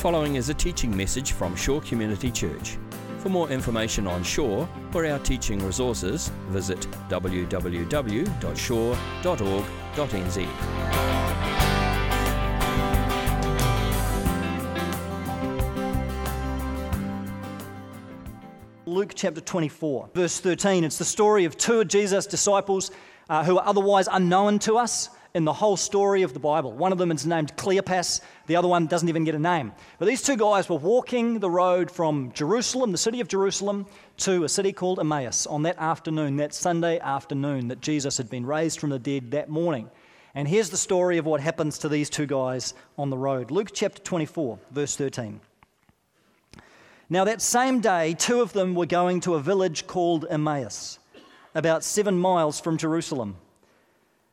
following is a teaching message from Shore Community Church. For more information on Shore or our teaching resources, visit www.shore.org.nz. Luke chapter 24, verse 13. It's the story of two of Jesus' disciples who are otherwise unknown to us in the whole story of the Bible. One of them is named Cleopas, the other one doesn't even get a name. But these two guys were walking the road from Jerusalem, the city of Jerusalem, to a city called Emmaus on that afternoon, that Sunday afternoon that Jesus had been raised from the dead that morning. And here's the story of what happens to these two guys on the road. Luke chapter 24, verse 13. Now that same day, two of them were going to a village called Emmaus, about 7 miles from Jerusalem.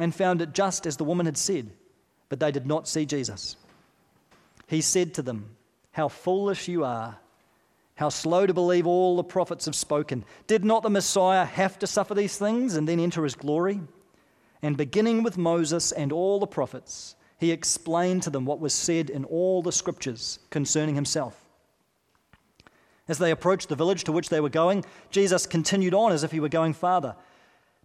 and found it just as the woman had said, but they did not see Jesus. He said to them, How foolish you are, how slow to believe all the prophets have spoken. Did not the Messiah have to suffer these things and then enter his glory? And beginning with Moses and all the prophets, he explained to them what was said in all the scriptures concerning himself. As they approached the village to which they were going, Jesus continued on as if he were going farther.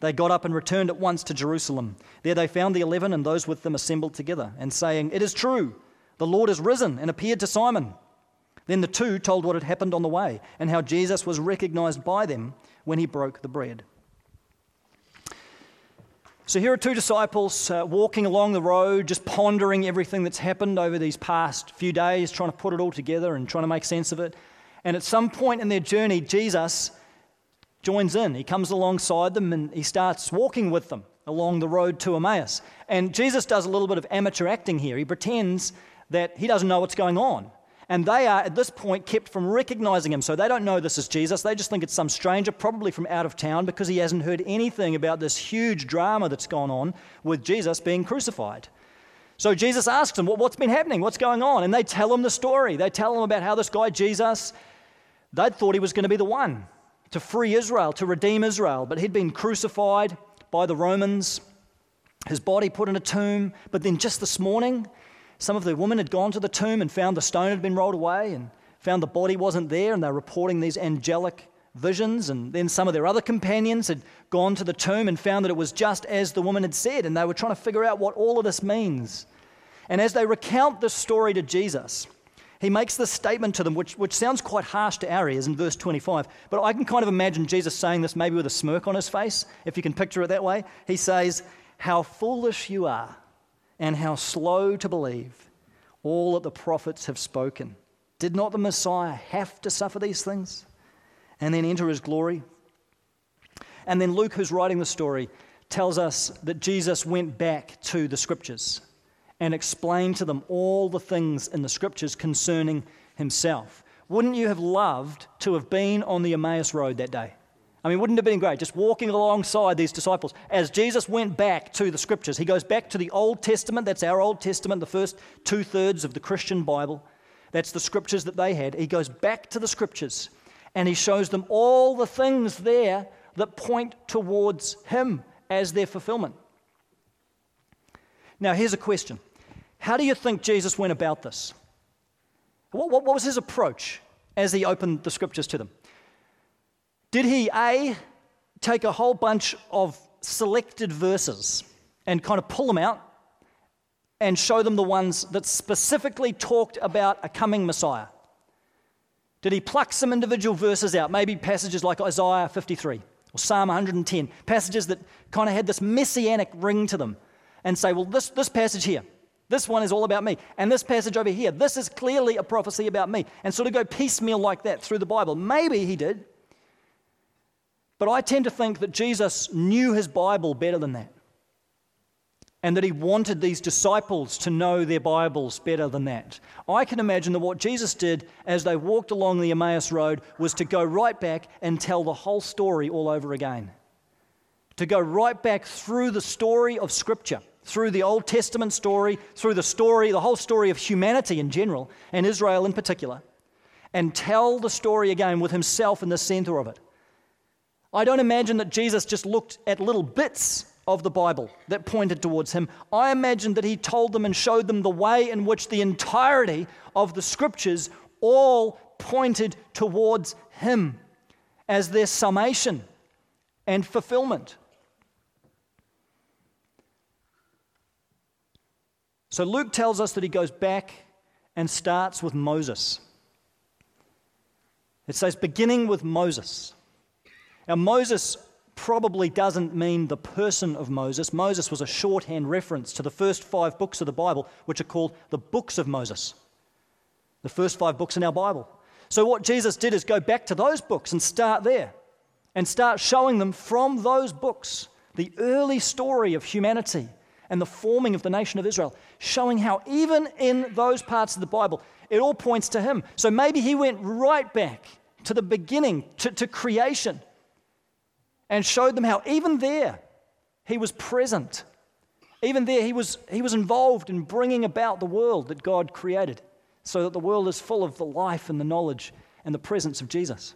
They got up and returned at once to Jerusalem. There they found the 11 and those with them assembled together, and saying, It is true, the Lord is risen, and appeared to Simon. Then the two told what had happened on the way, and how Jesus was recognized by them when he broke the bread. So here are two disciples walking along the road, just pondering everything that's happened over these past few days, trying to put it all together and trying to make sense of it. And at some point in their journey, Jesus joins in. He comes alongside them and he starts walking with them along the road to Emmaus. And Jesus does a little bit of amateur acting here. He pretends that he doesn't know what's going on. And they are, at this point, kept from recognizing him. So they don't know this is Jesus. They just think it's some stranger, probably from out of town, because he hasn't heard anything about this huge drama that's gone on with Jesus being crucified. So Jesus asks them, what's been happening? What's going on? And they tell him the story. They tell him about how this guy, Jesus, they thought he was going to be the one to free Israel, to redeem Israel. But he'd been crucified by the Romans, his body put in a tomb. But then just this morning, some of the women had gone to the tomb and found the stone had been rolled away and found the body wasn't there, and they were reporting these angelic visions. And then some of their other companions had gone to the tomb and found that it was just as the woman had said, and they were trying to figure out what all of this means. And as they recount this story to Jesus, he makes this statement to them, which sounds quite harsh to our ears in verse 25, but I can kind of imagine Jesus saying this maybe with a smirk on his face, if you can picture it that way. He says, How foolish you are, and how slow to believe all that the prophets have spoken. Did not the Messiah have to suffer these things and then enter his glory? And then Luke, who's writing the story, tells us that Jesus went back to the scriptures and explain to them all the things in the scriptures concerning himself. Wouldn't you have loved to have been on the Emmaus road that day? I mean, wouldn't it have been great just walking alongside these disciples? As Jesus went back to the scriptures, he goes back to the Old Testament. That's our Old Testament, the first 2/3 of the Christian Bible. That's the scriptures that they had. He goes back to the scriptures and he shows them all the things there that point towards him as their fulfillment. Now, here's a question. How do you think Jesus went about this? What was his approach as he opened the scriptures to them? Did he, A, take a whole bunch of selected verses and kind of pull them out and show them the ones that specifically talked about a coming Messiah? Did he pluck some individual verses out, maybe passages like Isaiah 53 or Psalm 110, passages that kind of had this messianic ring to them, and say, well, this passage here, this one is all about me, and this passage over here, this is clearly a prophecy about me, and sort of go piecemeal like that through the Bible? Maybe he did, but I tend to think that Jesus knew his Bible better than that, and that he wanted these disciples to know their Bibles better than that. I can imagine that what Jesus did as they walked along the Emmaus Road was to go right back and tell the whole story all over again. To go right back through the story of Scripture, through the Old Testament story, through the whole story of humanity in general, and Israel in particular, and tell the story again with himself in the center of it. I don't imagine that Jesus just looked at little bits of the Bible that pointed towards him. I imagine that he told them and showed them the way in which the entirety of the scriptures all pointed towards him as their summation and fulfillment. So Luke tells us that he goes back and starts with Moses. It says, beginning with Moses. Now, Moses probably doesn't mean the person of Moses. Moses was a shorthand reference to the first 5 books of the Bible, which are called the books of Moses. The first 5 books in our Bible. So what Jesus did is go back to those books and start there, and start showing them from those books the early story of humanity and the forming of the nation of Israel, showing how even in those parts of the Bible, it all points to him. So maybe he went right back to the beginning, to creation, and showed them how even there he was present. Even there he was involved in bringing about the world that God created, so that the world is full of the life and the knowledge and the presence of Jesus.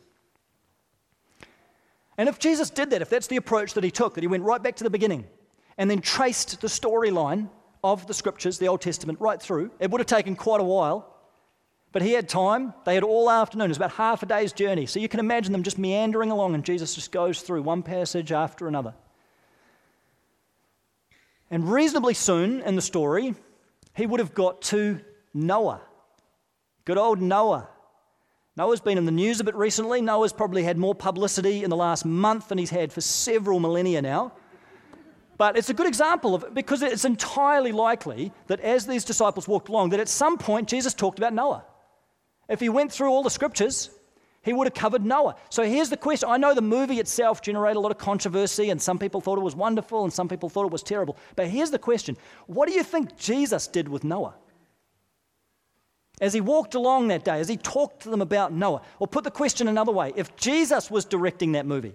And if Jesus did that, if that's the approach that he took, that he went right back to the beginning and then traced the storyline of the scriptures, the Old Testament, right through, it would have taken quite a while, but he had time. They had all afternoon. It was about half a day's journey. So you can imagine them just meandering along, and Jesus just goes through one passage after another. And reasonably soon in the story, he would have got to Noah. Good old Noah. Noah's been in the news a bit recently. Noah's probably had more publicity in the last month than he's had for several millennia now. But it's a good example of it, because it's entirely likely that as these disciples walked along, that at some point Jesus talked about Noah. If he went through all the scriptures, he would have covered Noah. So here's the question. I know the movie itself generated a lot of controversy, and some people thought it was wonderful, and some people thought it was terrible. But here's the question. What do you think Jesus did with Noah? As he walked along that day, as he talked to them about Noah, or put the question another way, if Jesus was directing that movie,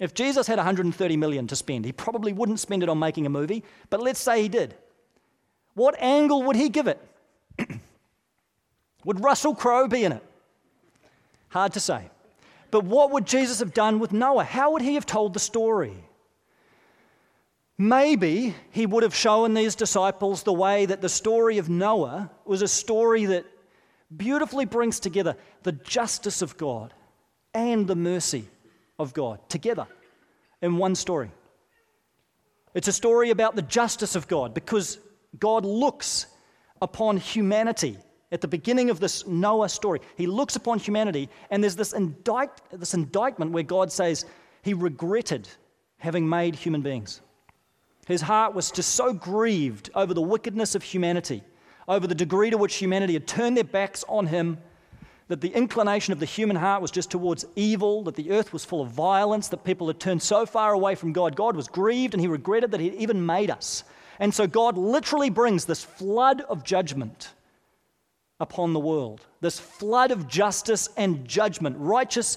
if Jesus had $130 million to spend, he probably wouldn't spend it on making a movie, but let's say he did. What angle would he give it? Would Russell Crowe be in it? Hard to say. But what would Jesus have done with Noah? How would he have told the story? Maybe he would have shown these disciples the way that the story of Noah was a story that beautifully brings together the justice of God and the mercy of God together in one story. It's a story about the justice of God, because God looks upon humanity. At the beginning of this Noah story, he looks upon humanity, and there's this indictment where God says he regretted having made human beings. His heart was just so grieved over the wickedness of humanity, over the degree to which humanity had turned their backs on him, that the inclination of the human heart was just towards evil, that the earth was full of violence, that people had turned so far away from God. God was grieved, and he regretted that he'd even made us. And so God literally brings this flood of judgment upon the world, this flood of justice and judgment, righteous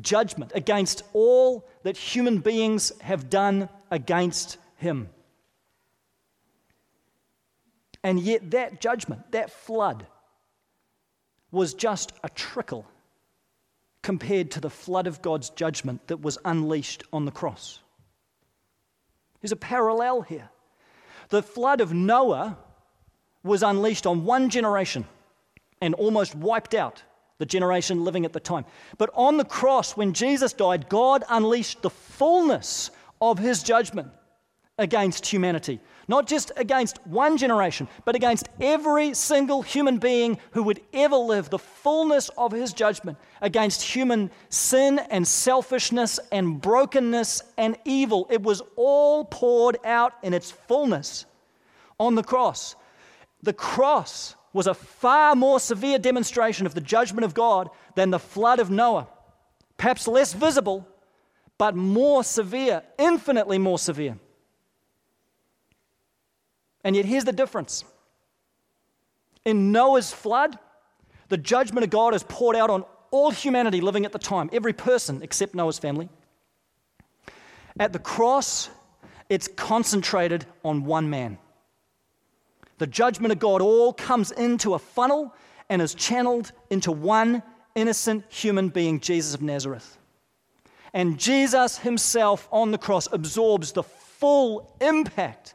judgment against all that human beings have done against him. And yet that judgment, that flood, was just a trickle compared to the flood of God's judgment that was unleashed on the cross. There's a parallel here. The flood of Noah was unleashed on one generation and almost wiped out the generation living at the time. But on the cross, when Jesus died, God unleashed the fullness of his judgment against humanity. Not just against one generation, but against every single human being who would ever live, the fullness of his judgment against human sin and selfishness and brokenness and evil. It was all poured out in its fullness on the cross. The cross was a far more severe demonstration of the judgment of God than the flood of Noah. Perhaps less visible, but more severe, infinitely more severe. And yet here's the difference. In Noah's flood, the judgment of God is poured out on all humanity living at the time, every person except Noah's family. At the cross, it's concentrated on one man. The judgment of God all comes into a funnel and is channeled into one innocent human being, Jesus of Nazareth. And Jesus himself on the cross absorbs the full impact,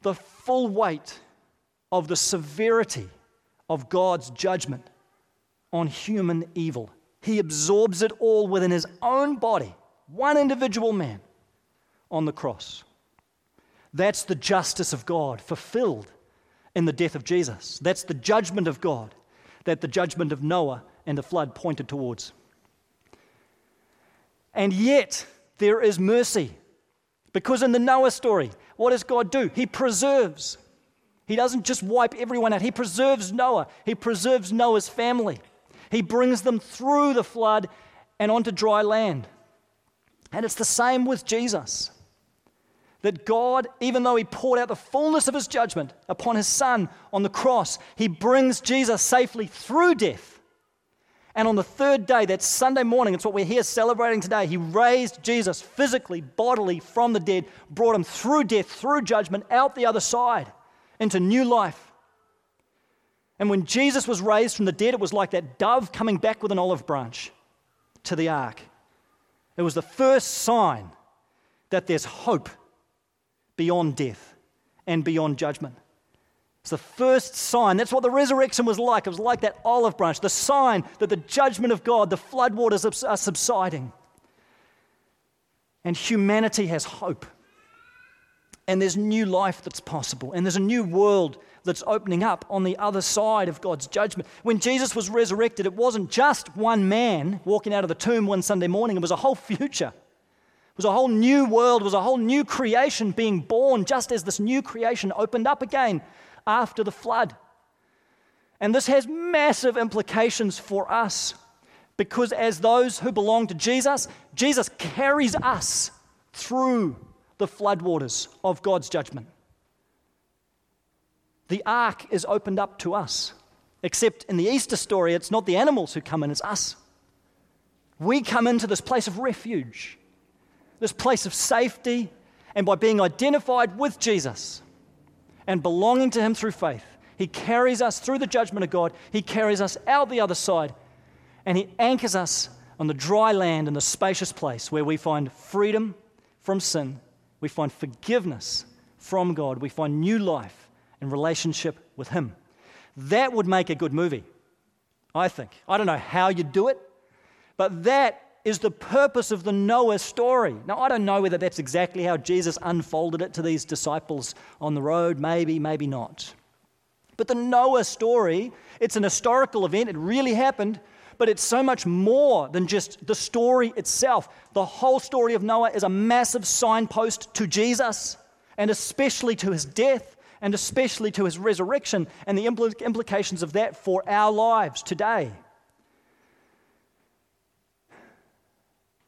the full weight of the severity of God's judgment on human evil. He absorbs it all within his own body, one individual man on the cross. That's the justice of God fulfilled in the death of Jesus. That's the judgment of God that the judgment of Noah and the flood pointed towards. And yet, there is mercy. Because in the Noah story, what does God do? He preserves. He doesn't just wipe everyone out. He preserves Noah. He preserves Noah's family. He brings them through the flood and onto dry land. And it's the same with Jesus. That God, even though he poured out the fullness of his judgment upon his son on the cross, he brings Jesus safely through death. And on the third day, that Sunday morning, it's what we're here celebrating today, he raised Jesus physically, bodily from the dead, brought him through death, through judgment, out the other side into new life. And when Jesus was raised from the dead, it was like that dove coming back with an olive branch to the ark. It was the first sign that there's hope beyond death and beyond judgment. It's the first sign. That's what the resurrection was like. It was like that olive branch, the sign that the judgment of God, the floodwaters are subsiding. And humanity has hope. And there's new life that's possible. And there's a new world that's opening up on the other side of God's judgment. When Jesus was resurrected, it wasn't just one man walking out of the tomb one Sunday morning. It was a whole future. It was a whole new world. It was a whole new creation being born just as this new creation opened up again after the flood. And this has massive implications for us because as those who belong to Jesus, Jesus carries us through the floodwaters of God's judgment. The ark is opened up to us, except in the Easter story, it's not the animals who come in, it's us. We come into this place of refuge, this place of safety, and by being identified with Jesus, and belonging to him through faith, he carries us through the judgment of God, he carries us out the other side, and he anchors us on the dry land in the spacious place where we find freedom from sin, we find forgiveness from God, we find new life in relationship with him. That would make a good movie, I think. I don't know how you do it, but that is the purpose of the Noah story. Now, I don't know whether that's exactly how Jesus unfolded it to these disciples on the road. Maybe, maybe not. But the Noah story, it's an historical event. It really happened, but it's so much more than just the story itself. The whole story of Noah is a massive signpost to Jesus, and especially to his death, and especially to his resurrection, and the implications of that for our lives today.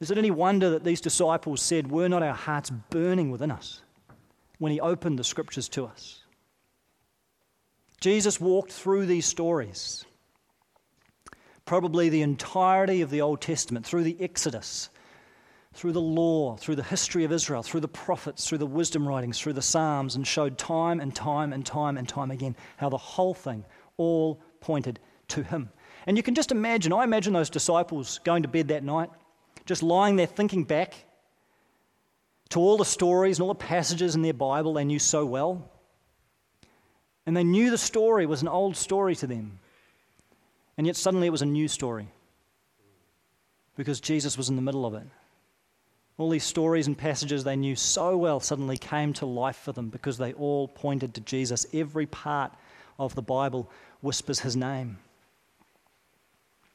Is it any wonder that these disciples said, "Were not our hearts burning within us when he opened the scriptures to us?" Jesus walked through these stories, probably the entirety of the Old Testament, through the Exodus, through the law, through the history of Israel, through the prophets, through the wisdom writings, through the Psalms, and showed time and time again how the whole thing all pointed to him. And you can just imagine, I imagine those disciples going to bed that night, just lying there thinking back to all the stories and all the passages in their Bible they knew so well. And they knew the story was an old story to them. And yet suddenly it was a new story because Jesus was in the middle of it. All these stories and passages they knew so well suddenly came to life for them because they all pointed to Jesus. Every part of the Bible whispers his name.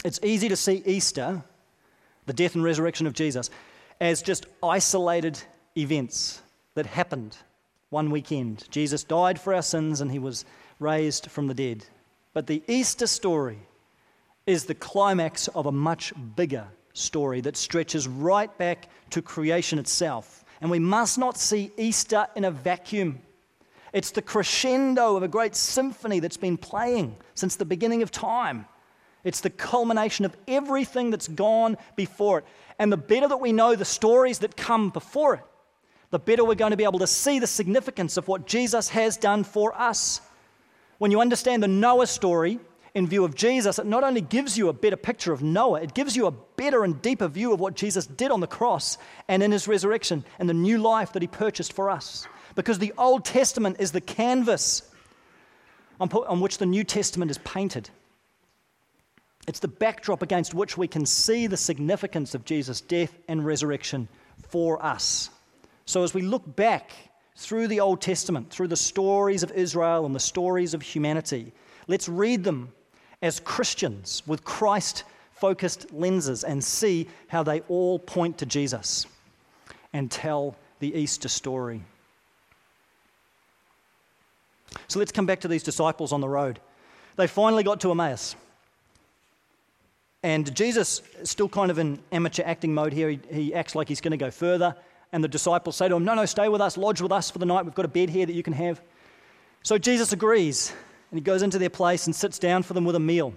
It's easy to see Easter, the death and resurrection of Jesus, as just isolated events that happened one weekend. Jesus died for our sins and he was raised from the dead. But the Easter story is the climax of a much bigger story that stretches right back to creation itself. And we must not see Easter in a vacuum. It's the crescendo of a great symphony that's been playing since the beginning of time. It's the culmination of everything that's gone before it. And the better that we know the stories that come before it, the better we're going to be able to see the significance of what Jesus has done for us. When you understand the Noah story in view of Jesus, it not only gives you a better picture of Noah, it gives you a better and deeper view of what Jesus did on the cross and in his resurrection and the new life that he purchased for us. Because the Old Testament is the canvas on which the New Testament is painted. It's the backdrop against which we can see the significance of Jesus' death and resurrection for us. So as we look back through the Old Testament, through the stories of Israel and the stories of humanity, let's read them as Christians with Christ-focused lenses and see how they all point to Jesus and tell the Easter story. So let's come back to these disciples on the road. They finally got to Emmaus. And Jesus is still kind of in amateur acting mode here. He acts like he's going to go further. And the disciples say to him, no, stay with us, lodge with us for the night. We've got a bed here that you can have. So Jesus agrees. And he goes into their place and sits down for them with a meal.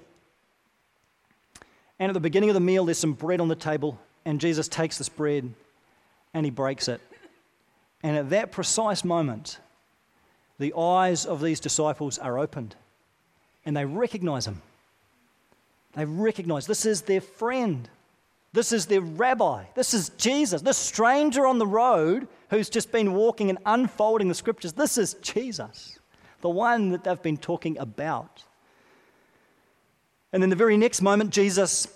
And at the beginning of the meal, there's some bread on the table, and Jesus takes this bread and he breaks it. And at that precise moment, the eyes of these disciples are opened, and they recognize him. They recognize this is their friend. This is their rabbi. This is Jesus. This stranger on the road who's just been walking and unfolding the scriptures, this is Jesus. The one that they've been talking about. And then the very next moment, Jesus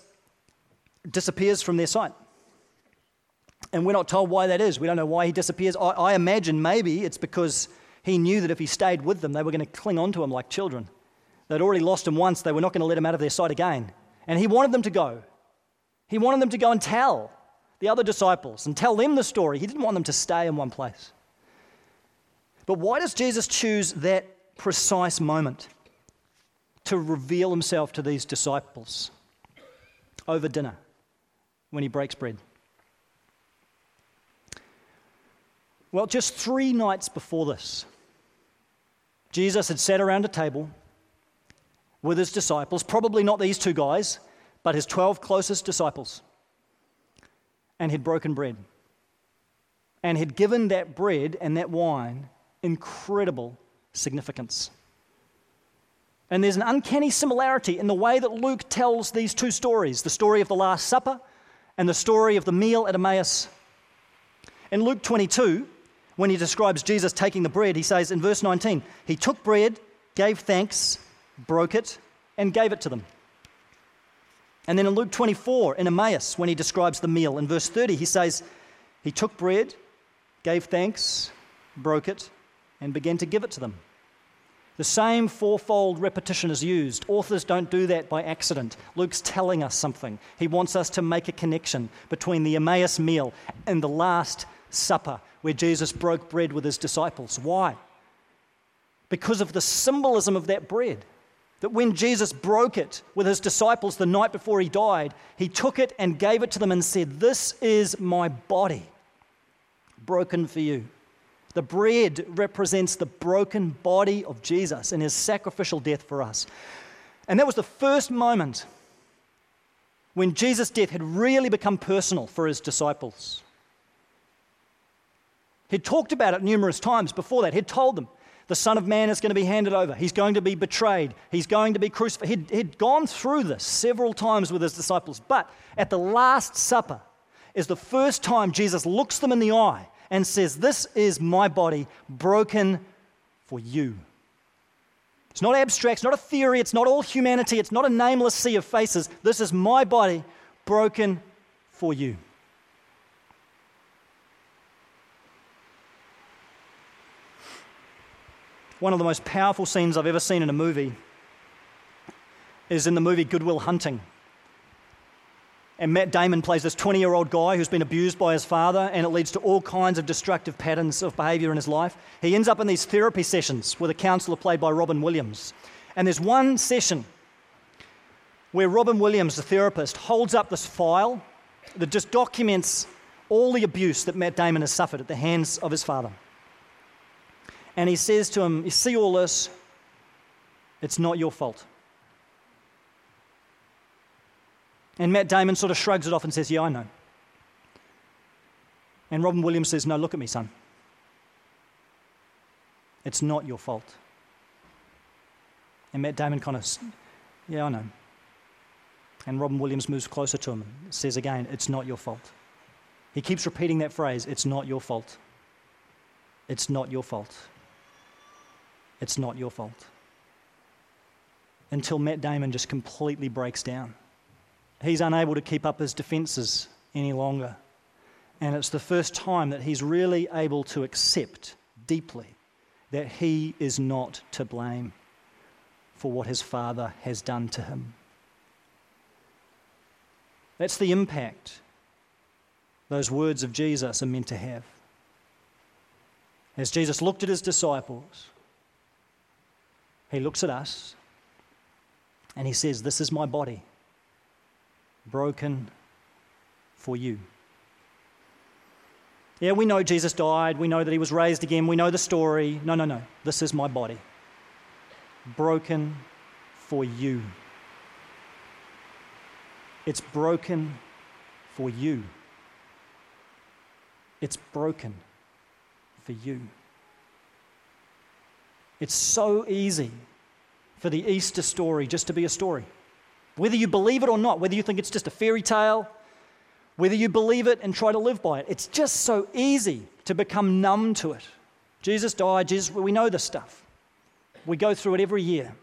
disappears from their sight. And we're not told why that is. We don't know why he disappears. I imagine maybe it's because he knew that if he stayed with them, they were going to cling on to him like children. They'd already lost him once. They were not going to let him out of their sight again. And he wanted them to go. He wanted them to go and tell the other disciples and tell them the story. He didn't want them to stay in one place. But why does Jesus choose that precise moment to reveal himself to these disciples over dinner when he breaks bread? Well, just 3 nights before this, Jesus had sat around a table with his disciples, probably not these 2 guys, but his 12 closest disciples, and he'd broken bread. And he'd given that bread and that wine incredible significance. And there's an uncanny similarity in the way that Luke tells these 2 stories, the story of the Last Supper and the story of the meal at Emmaus. In Luke 22, when he describes Jesus taking the bread, he says in verse 19, he took bread, gave thanks, broke it, and gave it to them. And then in Luke 24, in Emmaus, when he describes the meal, in verse 30, he says, he took bread, gave thanks, broke it, and began to give it to them. The same 4-fold repetition is used. Authors don't do that by accident. Luke's telling us something. He wants us to make a connection between the Emmaus meal and the Last Supper, where Jesus broke bread with his disciples. Why? Because of the symbolism of that bread. That when Jesus broke it with his disciples the night before he died, he took it and gave it to them and said, "This is my body, broken for you." The bread represents the broken body of Jesus and his sacrificial death for us. And that was the first moment when Jesus' death had really become personal for his disciples. He'd talked about it numerous times before that. He'd told them, The Son of Man is going to be handed over. He's going to be betrayed. He's going to be crucified. He'd gone through this several times with his disciples. But at the Last Supper is the first time Jesus looks them in the eye and says, "This is my body broken for you." It's not abstract. It's not a theory. It's not all humanity. It's not a nameless sea of faces. This is my body broken for you. One of the most powerful scenes I've ever seen in a movie is in the movie Good Will Hunting. And Matt Damon plays this 20-year-old guy who's been abused by his father, and it leads to all kinds of destructive patterns of behavior in his life. He ends up in these therapy sessions with a counselor played by Robin Williams. And there's one session where Robin Williams, the therapist, holds up this file that just documents all the abuse that Matt Damon has suffered at the hands of his father. And he says to him, "You see all this? It's not your fault." And Matt Damon sort of shrugs it off and says, "Yeah, I know." And Robin Williams says, "No, look at me, son. It's not your fault." And Matt Damon kind of, "Yeah, I know." And Robin Williams moves closer to him and says again, "It's not your fault." He keeps repeating that phrase, "It's not your fault. It's not your fault. It's not your fault." Until Matt Damon just completely breaks down. He's unable to keep up his defenses any longer. And it's the first time that he's really able to accept deeply that he is not to blame for what his father has done to him. That's the impact those words of Jesus are meant to have. As Jesus looked at his disciples, he looks at us and he says, "This is my body, broken for you." Yeah, we know Jesus died. We know that he was raised again. We know the story. No. This is my body, broken for you. It's broken for you. It's broken for you. It's so easy for the Easter story just to be a story. Whether you believe it or not, whether you think it's just a fairy tale, whether you believe it and try to live by it, it's just so easy to become numb to it. Jesus died, we know this stuff. We go through it every year.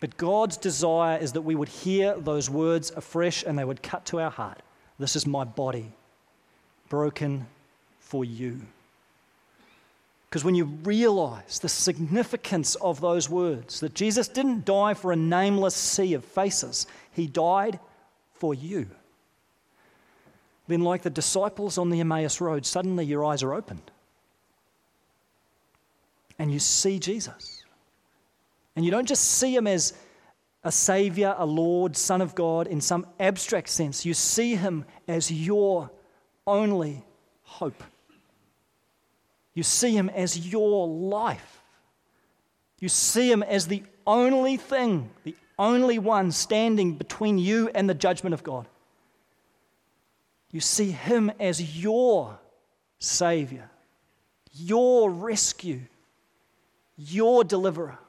But God's desire is that we would hear those words afresh and they would cut to our heart. This is my body, broken for you. Because when you realize the significance of those words, that Jesus didn't die for a nameless sea of faces, he died for you, then like the disciples on the Emmaus road, suddenly your eyes are opened and you see Jesus. And you don't just see him as a Savior, a Lord, Son of God in some abstract sense. You see him as your only hope. You see him as your life. You see him as the only thing, the only one standing between you and the judgment of God. You see him as your Savior, your rescue, your deliverer.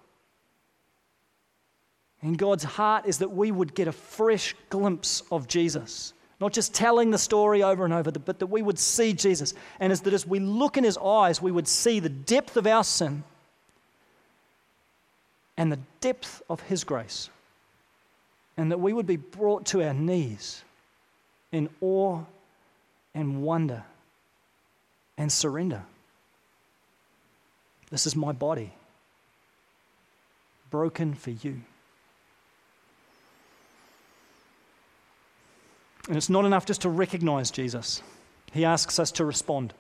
And God's heart is that we would get a fresh glimpse of Jesus. Not just telling the story over and over, but that we would see Jesus. And is that as we look in his eyes, we would see the depth of our sin and the depth of his grace. And that we would be brought to our knees in awe and wonder and surrender. This is my body, broken for you. And it's not enough just to recognize Jesus. He asks us to respond.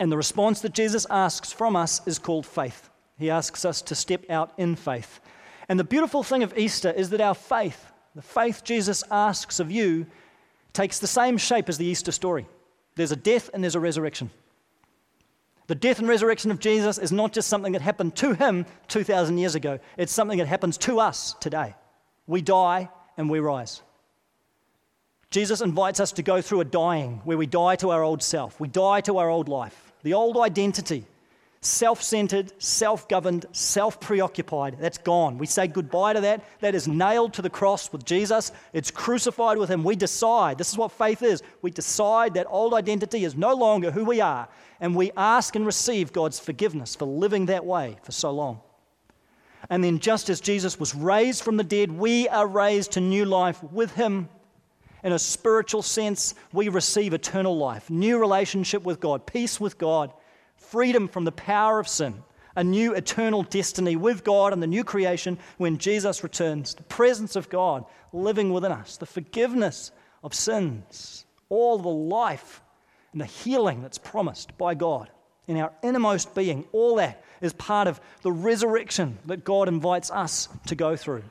And the response that Jesus asks from us is called faith. He asks us to step out in faith. And the beautiful thing of Easter is that our faith, the faith Jesus asks of you, takes the same shape as the Easter story. There's a death and there's a resurrection. The death and resurrection of Jesus is not just something that happened to him 2,000 years ago. It's something that happens to us today. We die and we rise. Jesus invites us to go through a dying, where we die to our old self. We die to our old life, the old identity, self-centered, self-governed, self-preoccupied. That's gone. We say goodbye to that. That is nailed to the cross with Jesus. It's crucified with him. We decide. This is what faith is. We decide that old identity is no longer who we are, and we ask and receive God's forgiveness for living that way for so long. And then just as Jesus was raised from the dead, we are raised to new life with him. In a spiritual sense, we receive eternal life, new relationship with God, peace with God, freedom from the power of sin, a new eternal destiny with God and the new creation when Jesus returns, the presence of God living within us, the forgiveness of sins, all the life and the healing that's promised by God in our innermost being. All that is part of the resurrection that God invites us to go through,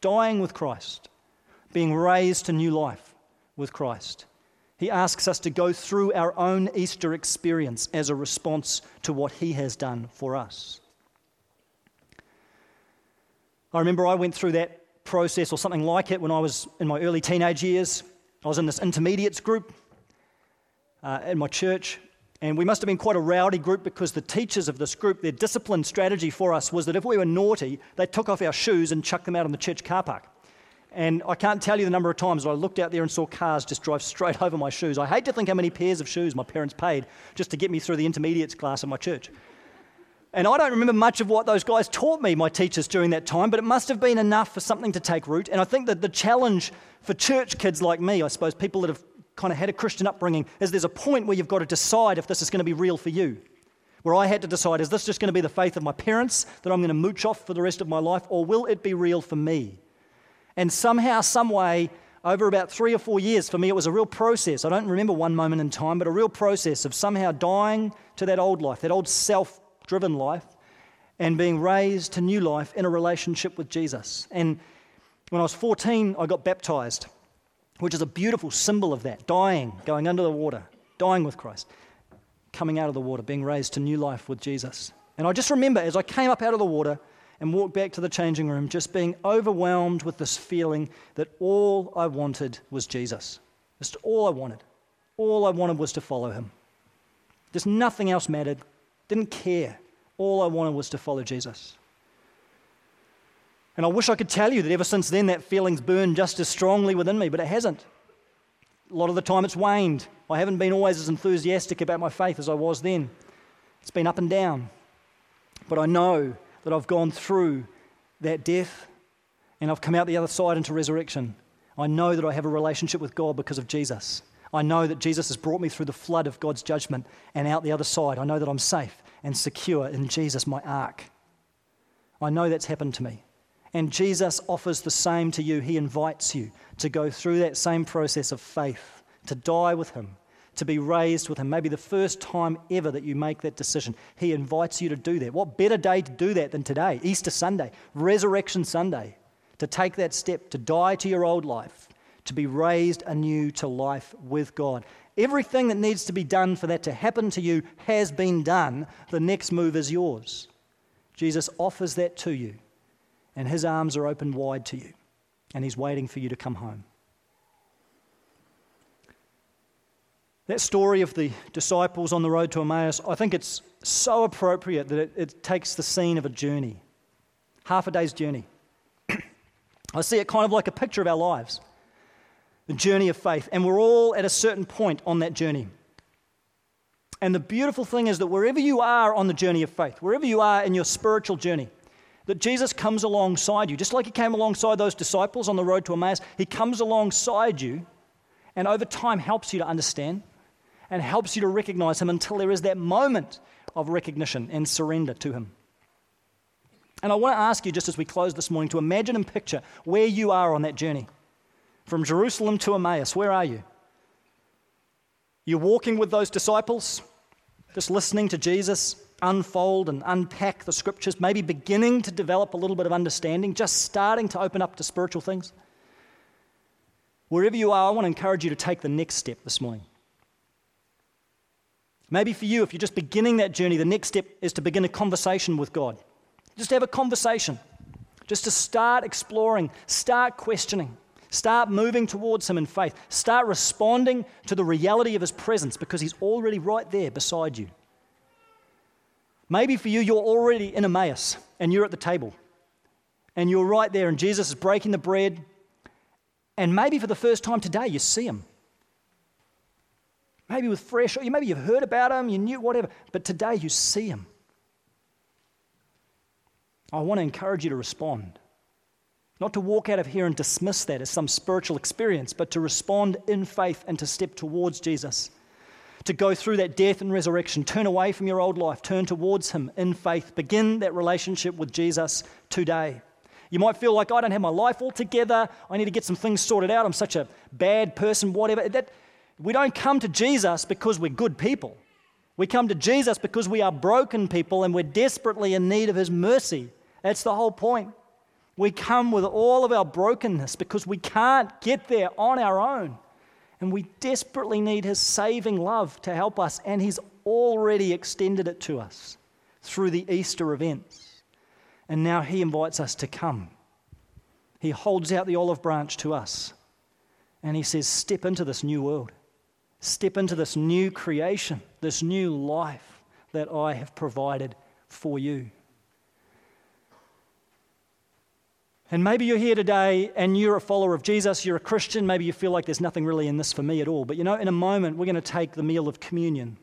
dying with Christ, being raised to new life with Christ. He asks us to go through our own Easter experience as a response to what he has done for us. I remember I went through that process or something like it when I was in my early teenage years. I was in this intermediates group at my church, and we must have been quite a rowdy group because the teachers of this group, their discipline strategy for us was that if we were naughty, they took off our shoes and chucked them out on the church car park. And I can't tell you the number of times that I looked out there and saw cars just drive straight over my shoes. I hate to think how many pairs of shoes my parents paid just to get me through the intermediates class in my church. And I don't remember much of what those guys taught me, my teachers, during that time, but it must have been enough for something to take root. And I think that the challenge for church kids like me, I suppose, people that have kind of had a Christian upbringing, is there's a point where you've got to decide if this is going to be real for you. Where I had to decide, is this just going to be the faith of my parents that I'm going to mooch off for the rest of my life, or will it be real for me? And somehow, some way, over about 3 or 4 years, for me, it was a real process. I don't remember one moment in time, but a real process of somehow dying to that old life, that old self-driven life, and being raised to new life in a relationship with Jesus. And when I was 14, I got baptized, which is a beautiful symbol of that, dying, going under the water, dying with Christ, coming out of the water, being raised to new life with Jesus. And I just remember, as I came up out of the water and walked back to the changing room, just being overwhelmed with this feeling that all I wanted was Jesus. Just all I wanted. All I wanted was to follow him. Just nothing else mattered. Didn't care. All I wanted was to follow Jesus. And I wish I could tell you that ever since then that feeling's burned just as strongly within me, but it hasn't. A lot of the time it's waned. I haven't been always as enthusiastic about my faith as I was then. It's been up and down. But I know that I've gone through that death and I've come out the other side into resurrection. I know that I have a relationship with God because of Jesus. I know that Jesus has brought me through the flood of God's judgment and out the other side. I know that I'm safe and secure in Jesus, my ark. I know that's happened to me. And Jesus offers the same to you. He invites you to go through that same process of faith, to die with him, to be raised with him, maybe the first time ever that you make that decision. He invites you to do that. What better day to do that than today, Easter Sunday, Resurrection Sunday, to take that step, to die to your old life, to be raised anew to life with God. Everything that needs to be done for that to happen to you has been done. The next move is yours. Jesus offers that to you, and his arms are open wide to you, and he's waiting for you to come home. That story of the disciples on the road to Emmaus, I think it's so appropriate that it takes the scene of a journey, half a day's journey. I see it kind of like a picture of our lives, the journey of faith, and we're all at a certain point on that journey. And the beautiful thing is that wherever you are on the journey of faith, wherever you are in your spiritual journey, that Jesus comes alongside you. Just like he came alongside those disciples on the road to Emmaus, he comes alongside you and over time helps you to understand and helps you to recognize him until there is that moment of recognition and surrender to him. And I want to ask you, just as we close this morning, to imagine and picture where you are on that journey. From Jerusalem to Emmaus, where are you? You're walking with those disciples, just listening to Jesus unfold and unpack the scriptures, maybe beginning to develop a little bit of understanding, just starting to open up to spiritual things. Wherever you are, I want to encourage you to take the next step this morning. Maybe for you, if you're just beginning that journey, the next step is to begin a conversation with God. Just have a conversation. Just to start exploring, start questioning, start moving towards him in faith, start responding to the reality of his presence because he's already right there beside you. Maybe for you, you're already in Emmaus and you're at the table and you're right there and Jesus is breaking the bread, and maybe for the first time today you see him. Maybe with fresh, or maybe you've heard about him, you knew whatever, but today you see him. I want to encourage you to respond. Not to walk out of here and dismiss that as some spiritual experience, but to respond in faith and to step towards Jesus. To go through that death and resurrection, turn away from your old life, turn towards him in faith, begin that relationship with Jesus today. You might feel like, I don't have my life all together, I need to get some things sorted out, I'm such a bad person, whatever. We don't come to Jesus because we're good people. We come to Jesus because we are broken people and we're desperately in need of his mercy. That's the whole point. We come with all of our brokenness because we can't get there on our own. And we desperately need his saving love to help us. And he's already extended it to us through the Easter events. And now he invites us to come. He holds out the olive branch to us. And he says, step into this new world. Step into this new creation, this new life that I have provided for you. And maybe you're here today and you're a follower of Jesus, you're a Christian, maybe you feel like there's nothing really in this for me at all. But you know, in a moment, we're going to take the meal of communion.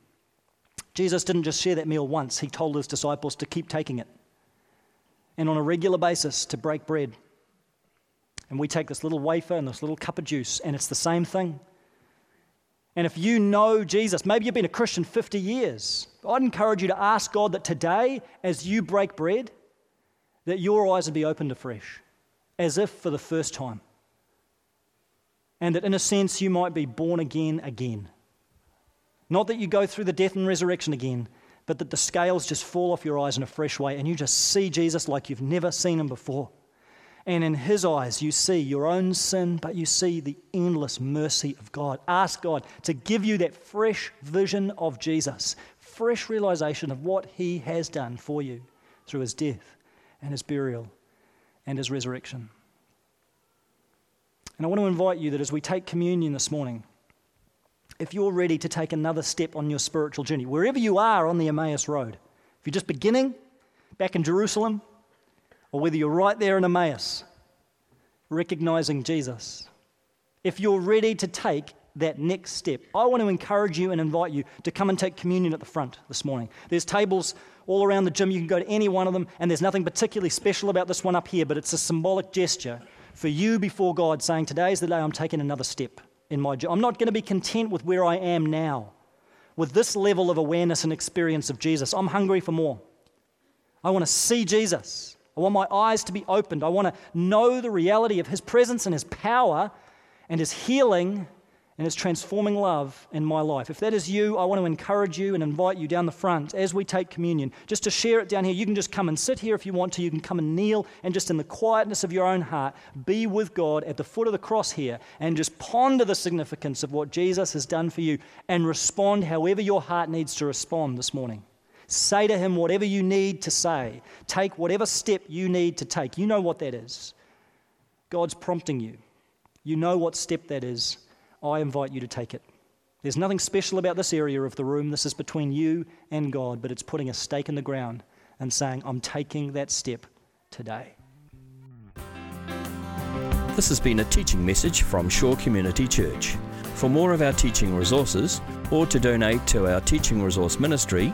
Jesus didn't just share that meal once. He told his disciples to keep taking it. And on a regular basis, to break bread. And we take this little wafer and this little cup of juice, and it's the same thing. And if you know Jesus, maybe you've been a Christian 50 years, I'd encourage you to ask God that today, as you break bread, that your eyes would be opened afresh. As if for the first time. And that in a sense you might be born again. Not that you go through the death and resurrection again, but that the scales just fall off your eyes in a fresh way and you just see Jesus like you've never seen him before. And in his eyes you see your own sin, but you see the endless mercy of God. Ask God to give you that fresh vision of Jesus, fresh realization of what he has done for you through his death and his burial and his resurrection. And I want to invite you that as we take communion this morning, if you're ready to take another step on your spiritual journey, wherever you are on the Emmaus Road, if you're just beginning back in Jerusalem, or whether you're right there in Emmaus, recognizing Jesus, if you're ready to take that next step, I want to encourage you and invite you to come and take communion at the front this morning. There's tables all around the gym, you can go to any one of them, and there's nothing particularly special about this one up here, but it's a symbolic gesture for you before God saying, today's the day I'm taking another step in my journey. I'm not going to be content with where I am now, with this level of awareness and experience of Jesus. I'm hungry for more. I want to see Jesus. I want my eyes to be opened. I want to know the reality of his presence and his power and his healing and it's transforming love in my life. If that is you, I want to encourage you and invite you down the front as we take communion, just to share it down here. You can just come and sit here if you want to. You can come and kneel and just in the quietness of your own heart, be with God at the foot of the cross here and just ponder the significance of what Jesus has done for you and respond however your heart needs to respond this morning. Say to him whatever you need to say. Take whatever step you need to take. You know what that is. God's prompting you. You know what step that is. I invite you to take it. There's nothing special about this area of the room. This is between you and God, but it's putting a stake in the ground and saying, I'm taking that step today. This has been a teaching message from Shore Community Church. For more of our teaching resources, or to donate to our teaching resource ministry,